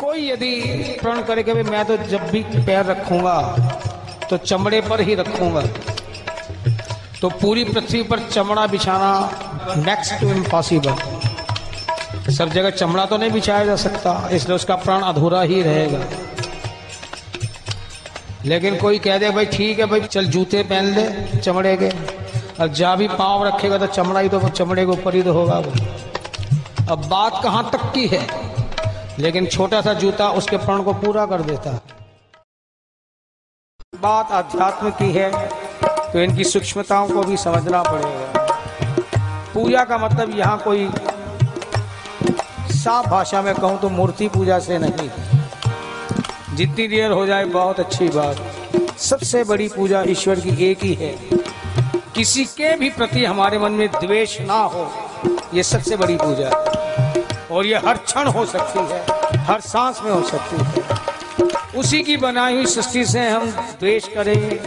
कोई यदि प्रण करे कि मैं तो जब भी पैर रखूंगा तो चमड़े पर ही रखूंगा, तो पूरी पृथ्वी पर चमड़ा बिछाना नेक्स्ट टू इम्पॉसिबल। सब जगह चमड़ा तो नहीं बिछाया जा सकता, इसलिए उसका प्राण अधूरा ही रहेगा। लेकिन कोई कह दे भाई ठीक है भाई चल जूते पहन ले चमड़े के, और जा भी पाँव रखेगा तो चमड़ा ही तो चमड़े के ऊपर ही तो होगा। अब बात कहाँ तक की है, लेकिन छोटा सा जूता उसके प्राण को पूरा कर देता है। बात आध्यात्म की है तो इनकी सूक्ष्मताओं को भी समझना पड़ेगा। पूजा का मतलब यहाँ कोई साफ भाषा में कहूँ तो मूर्ति पूजा से नहीं, जितनी देर हो जाए बहुत अच्छी बात। सबसे बड़ी पूजा ईश्वर की एक ही है, किसी के भी प्रति हमारे मन में द्वेष ना हो, ये सबसे बड़ी पूजा है। और ये हर क्षण हो सकती है, हर सांस में हो सकती है। उसी की बनाई हुई सृष्टि से हम द्वेष करेंगे,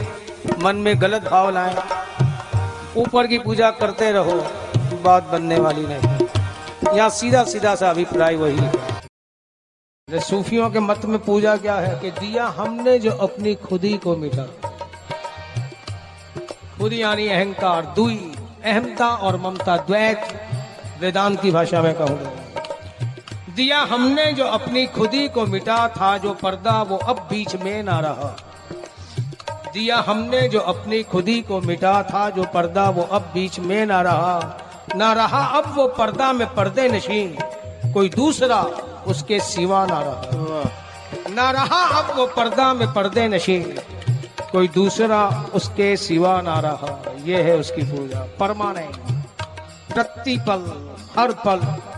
मन में गलत भाव लाएं, ऊपर की पूजा करते रहो, बात बनने वाली नहीं। यहाँ सीधा सीधा सा अभिप्राय वही है। सूफियों के मत में पूजा क्या है कि दिया हमने जो अपनी खुदी को मिटा। खुद यानी अहंकार, दुई अहमता और ममता, द्वैत वेदांत की भाषा में कहूँगा। दिया हमने जो अपनी खुदी को मिटा, था जो पर्दा वो अब बीच में ना रहा। दिया हमने जो अपनी खुदी को मिटा, था जो पर्दा वो अब बीच में ना रहा। ना रहा अब वो पर्दा में पर्दे नशीन, कोई दूसरा उसके सिवा ना रहा। ना रहा अब वो पर्दा में पर्दे नशीन, कोई दूसरा उसके सिवा ना रहा। ये है उसकी पूजा, परमानेंट, प्रतिपल, हर पल।